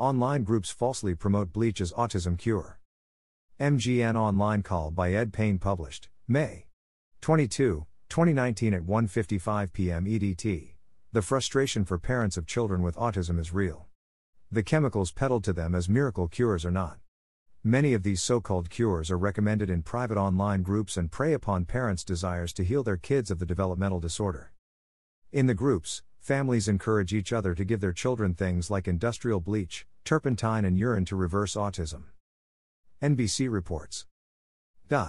Online groups falsely promote bleach as autism cure. MGN Online call by Ed Payne, published May 22, 2019 at 1:55 p.m. EDT. The frustration for parents of children with autism is real. The chemicals peddled to them as miracle cures are not. Many of these so-called cures are recommended in private online groups and prey upon parents' desires to heal their kids of the developmental disorder. In the groups, families encourage each other to give their children things like industrial bleach, turpentine, and urine to reverse autism. NBC reports. The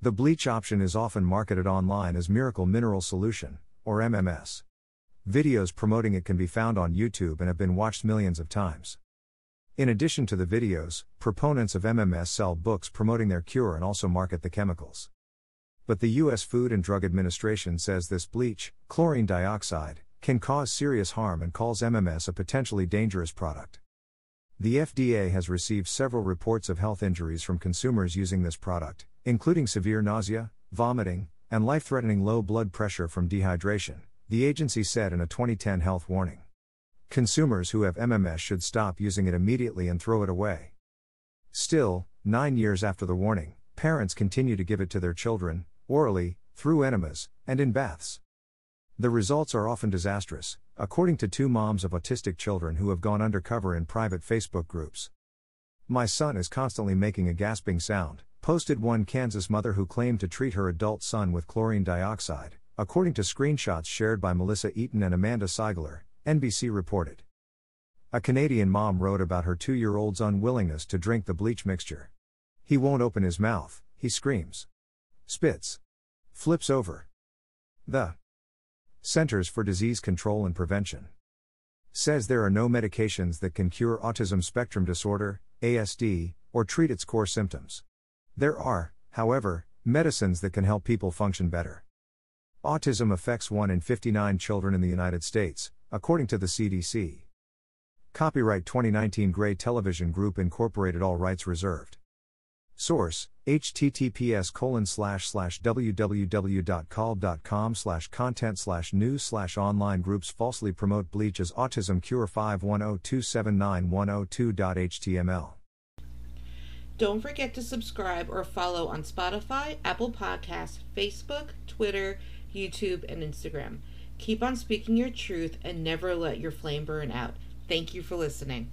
bleach option is often marketed online as Miracle Mineral Solution, or MMS. Videos promoting it can be found on YouTube and have been watched millions of times. In addition to the videos, proponents of MMS sell books promoting their cure and also market the chemicals. But the U.S. Food and Drug Administration says this bleach, chlorine dioxide, can cause serious harm and calls MMS a potentially dangerous product. The FDA has received several reports of health injuries from consumers using this product, including severe nausea, vomiting, and life-threatening low blood pressure from dehydration, the agency said in a 2010 health warning. Consumers who have MMS should stop using it immediately and throw it away. Still, 9 years after the warning, parents continue to give it to their children, orally, through enemas, and in baths. The results are often disastrous, according to two moms of autistic children who have gone undercover in private Facebook groups. "My son is constantly making a gasping sound," posted one Kansas mother who claimed to treat her adult son with chlorine dioxide, according to screenshots shared by Melissa Eaton and Amanda Seigler, NBC reported. A Canadian mom wrote about her 2-year-old's unwillingness to drink the bleach mixture. "He won't open his mouth, he screams, spits, flips over." The Centers for Disease Control and Prevention says there are no medications that can cure autism spectrum disorder, ASD, or treat its core symptoms. There are, however, medicines that can help people function better. Autism affects 1 in 59 children in the United States, according to the CDC. Copyright 2019 Gray Television Group Incorporated, all rights reserved. Source: https://www.calb.com/content/news/online groups falsely promote bleach as autism cure 510279102.html. Don't forget to subscribe or follow on Spotify, Apple Podcasts, Facebook, Twitter, YouTube, and Instagram. Keep on speaking your truth and never let your flame burn out. Thank you for listening.